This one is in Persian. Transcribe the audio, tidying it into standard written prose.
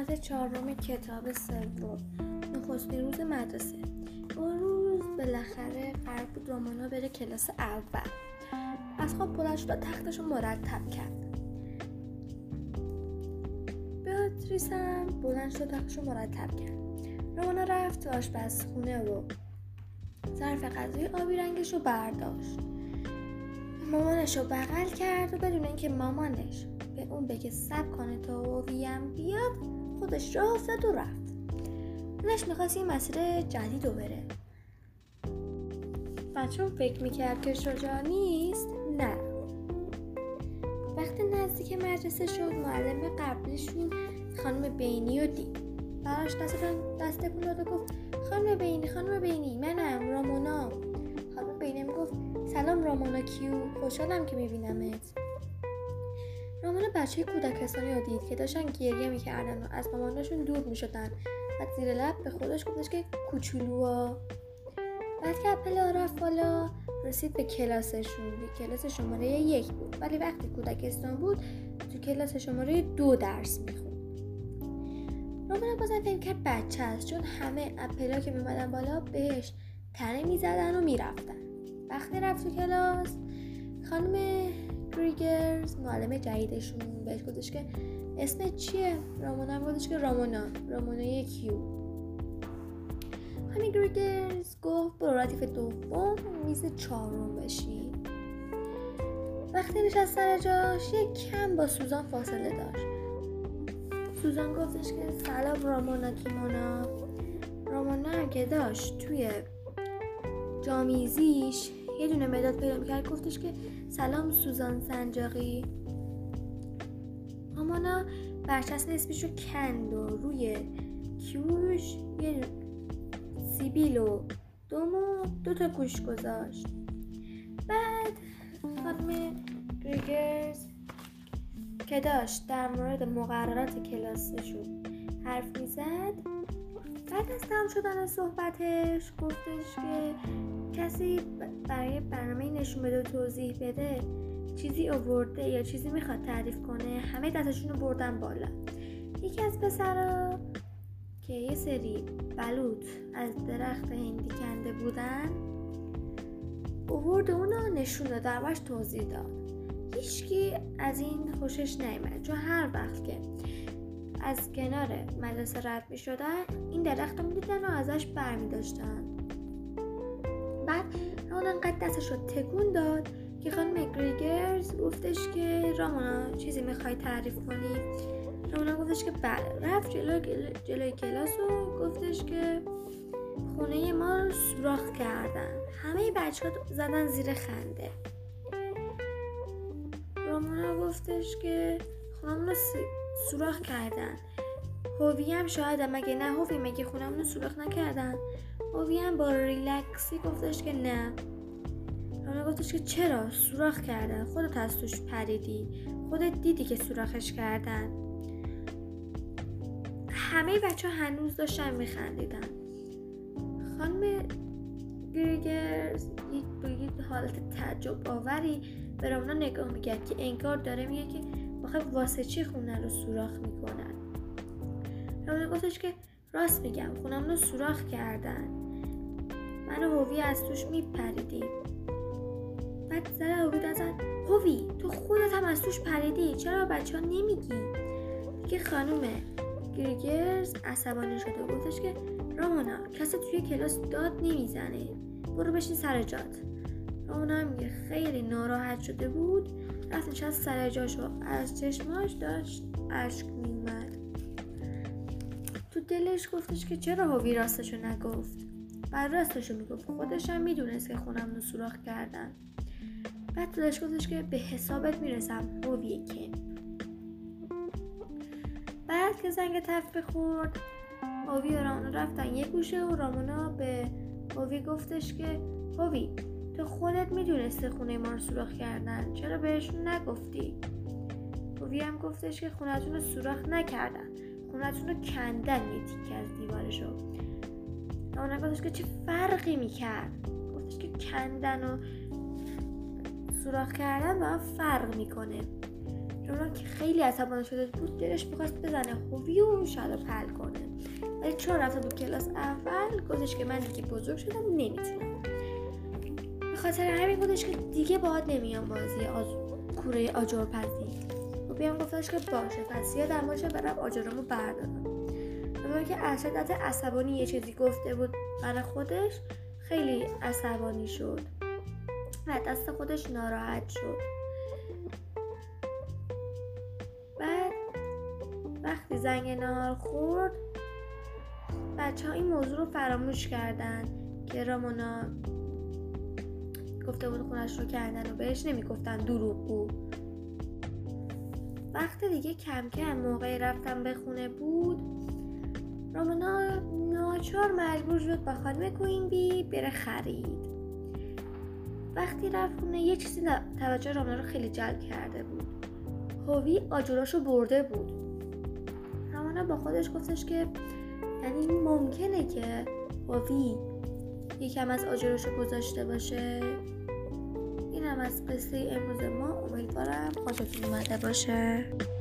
قسمت چهارم کتاب سوم، نخستین روز مدرسه. اون روز بالاخره قرار بود رامونا بره کلاس اول. از خواب بلند شد و تختش رو مرتب کرد. بیاتریس هم بلند شد و تختش رو مرتب کرد. رامونا رفت آشپزخونه و ظرف غذای آبی رنگش رو برداشت. مامانش رو بغل کرد و بدون اینکه مامانش به اون بگه صبر کنه تا اویم بیاد، خودش راه افتاد و رفت. اونش میخواست یه مسیر جدید رو بره و چون فکر میکرد که شجاع نیست، نه. وقتی نزدیک مدرسه شد، معلم قبلشون خانم بینی رو دید. براش دست تکون داد و گفت خانم بینی منم رامونا. خانم بینی میگفت سلام رامونا کیو، خوشحالم که میبینمت. رامونا بچه کودکستانی رو دید که داشتن گریه میکردن و از مامانشون دور میشدن و زیر لب به خودش گفتش که کوچولوها. بعد که اپلا رفت بالا رسید به کلاسشون. کلاس شماره 1 بود، ولی وقتی کودکستان بود تو کلاس شماره 2 درس میخوند. رامونا بازم فهم کرد بچه هست، چون همه اپلا که میمدن بالا بهش تنه میزدن و میرفتن. وقتی رفت تو کلاس، خانم گریگرز معلم جدیدشون بهش گفتش که اسمت چیه؟ رامونا گفتش که رامونا کیو. خانم گریگرز گفت برو ردیف دوم میز 4 بشی. وقتی نشست سر جاش، یک کم با سوزان فاصله داشت. سوزان گفتش که سلام رامونا کیمونا. رامونا هم که داشت توی جامیزیش یه دونه مداد پیدا میکرد، گفتش که سلام سوزان سنجاقی. رامونا برچسب اسمشو کند و روی کیوش یه سیبیلو دوتا گوش گذاشت. بعد خانم گریگرز که داشت در مورد مقررات کلاسشون حرف میزد، بعد از تمام شدن صحبتش گفتش که کسی برای برنامه نشون بده و توضیح بده چیزی آورده یا چیزی میخواد تعریف کنه. همه دستشون رو بردن بالا. یکی از پسرها که یه سری بلوط از درخت هندی کنده بودن آورد و اونا نشون داد، دربارش توضیح داد. هیچکی از این خوشش نیامد، چون هر وقت که از کنار مدرسه رد می شدن این درخت رو می دیدن و ازش بر می داشتن. بعد رامونا انقدر دستش رو تکون داد که خانم گریگرز گفتش که رامونا چیزی می خواهی تعریف کنی؟ رامونا گفتش که بله. رفت جلوی کلاس و گفتش که خونه ما رو سوراخ کردن. همه بچه‌ها زدن زیر خنده. رامونا گفتش که خونمون رو سوراخ کردن. هویم شاید مگه نه هویم مگه خونمون رو سوراخ نکردن؟ هویم با ریلکسی گفتش که نه. رامونا گفتش که چرا سوراخ کردن؟ خودت از توش پریدی، خودت دیدی که سوراخش کردن. همه بچه‌ها هنوز داشتن میخندیدن. خانم گریگرز یک حالت تعجب آوری به رامونا نگاه میکرد که انگار داره میگه که بخواه واسه چی خونه رو سوراخ میکنن. رامونا گفتش که راست میگم، خونم رو سوراخ کردن، من و هوی از توش میپریدیم. بعد زده هوی دزد هوی تو خودت هم از توش پریدی، چرا بچه ها نمیگی؟ که خانومه گریگرز عصبانی شد و گفتش که رامونا کسی توی کلاس داد نمیزنه، برو بشین سر جات. رامونا هم که خیلی ناراحت شده بود رفت نشست سر جاش و از چشماش داشت اشک میومد. تو دلش گفتش که چرا هوی راستشو نگفت؟ بعد راستشو میگفت، خودش هم میدونست که خونم رو سوراخ کردن. بعد تو دلش گفتش که به حسابت میرسم هوی که. بعد که زنگ تفت خورد، هوی و رامونا رفتن یک گوشه و رامونا به هوی گفتش که هوی تو خودت میدونستی خونه ما رو سوراخ کردن، چرا بهشون نگفتی؟ هوی هم گفتش که خونتون رو سوراخ نکردن، خونتون رو کندن یه تیکه از دیوارشو. رامونا گفتش که چه فرقی میکرد؟ گفتش که کندن و سوراخ کردن با هم فرق میکنه. رامونا که خیلی عصبانی شده بود دلش می‌خواست بزنه خوبی و شاید پل کنه، ولی چون رفته بود کلاس اول گفتش که من دیگه بزرگ شدم نمیتونم. به خاطر همین گفتش که دیگه باهات نمیام بازی کوره آجرپزی. و بیام گفتش که باشه پس یاد باشه برم آجرمو بردارم. رامونا که از شدت عصبانی یه چیزی گفته بود برای خودش خیلی عصبانی شد و دست خودش ناراحت شد. بعد وقتی زنگ نهار خورد بچه‌ها این موضوع رو فراموش کردن که رامونا گفته بود خونش رو کردن و بهش نمیگفتن دروغگو. وقتی دیگه کم کم موقعی رفتن به خونه بود، رامونا ناچار مجبور شد با خانم کوینبی بره خرید. وقتی رفت خونه یه چیزی توجه رامونا رو خیلی جلب کرده بود. هوی آجراشو برده بود. رامونا با خودش گفتش که یعنی ممکنه که هوی یکم از آجراشو گذاشته باشه. اینم از قصه امروز ما. امیدوارم خوشتون اومده باشه.